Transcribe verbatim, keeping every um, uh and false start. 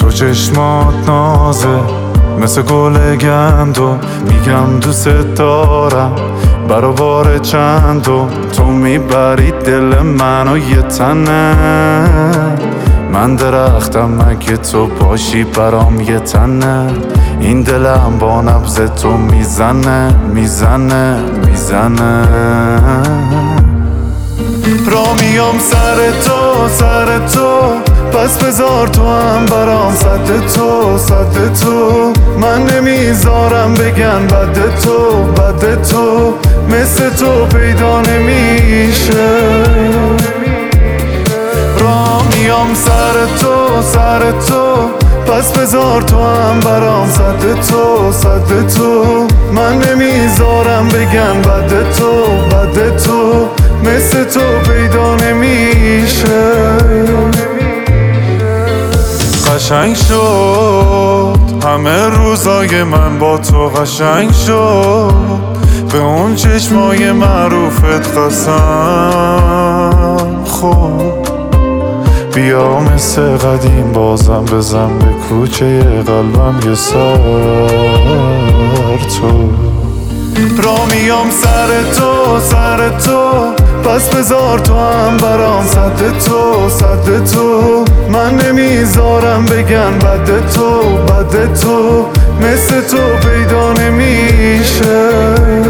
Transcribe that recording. تو چشمات نازه مثل گل گندم، میگم دوست دارم برابر چندم. تو میبری دل منو یه تنه، من درختم اگه تو باشی برام یه تنه. این دلم با نبض تو میزنه میزنه میزنه. را میام سر تو سر تو، پس بذار تو هم برام صد تو صد تو. من نمیذارم بگن بد تو بد تو، مثل تو پیدا نمیشه. را میام سر تو سر تو، پس بذار تو هم برام صد تو صد تو. من نمیذارم بگن بد تو بد تو، مثل تو پیدا نمیشه. قشنگ شد همه روزای من با تو، قشنگ شد به اون چشمای معروفت قسم. خب بیا مثل قدیم بازم بزن به کوچه قلبم یه سر تو. را میام سر تو سر تو، پس بذار تو هم برام صد تو صد تو. من نمیذارم بگن بد تو بد تو، مثل تو پیدا نمیشه.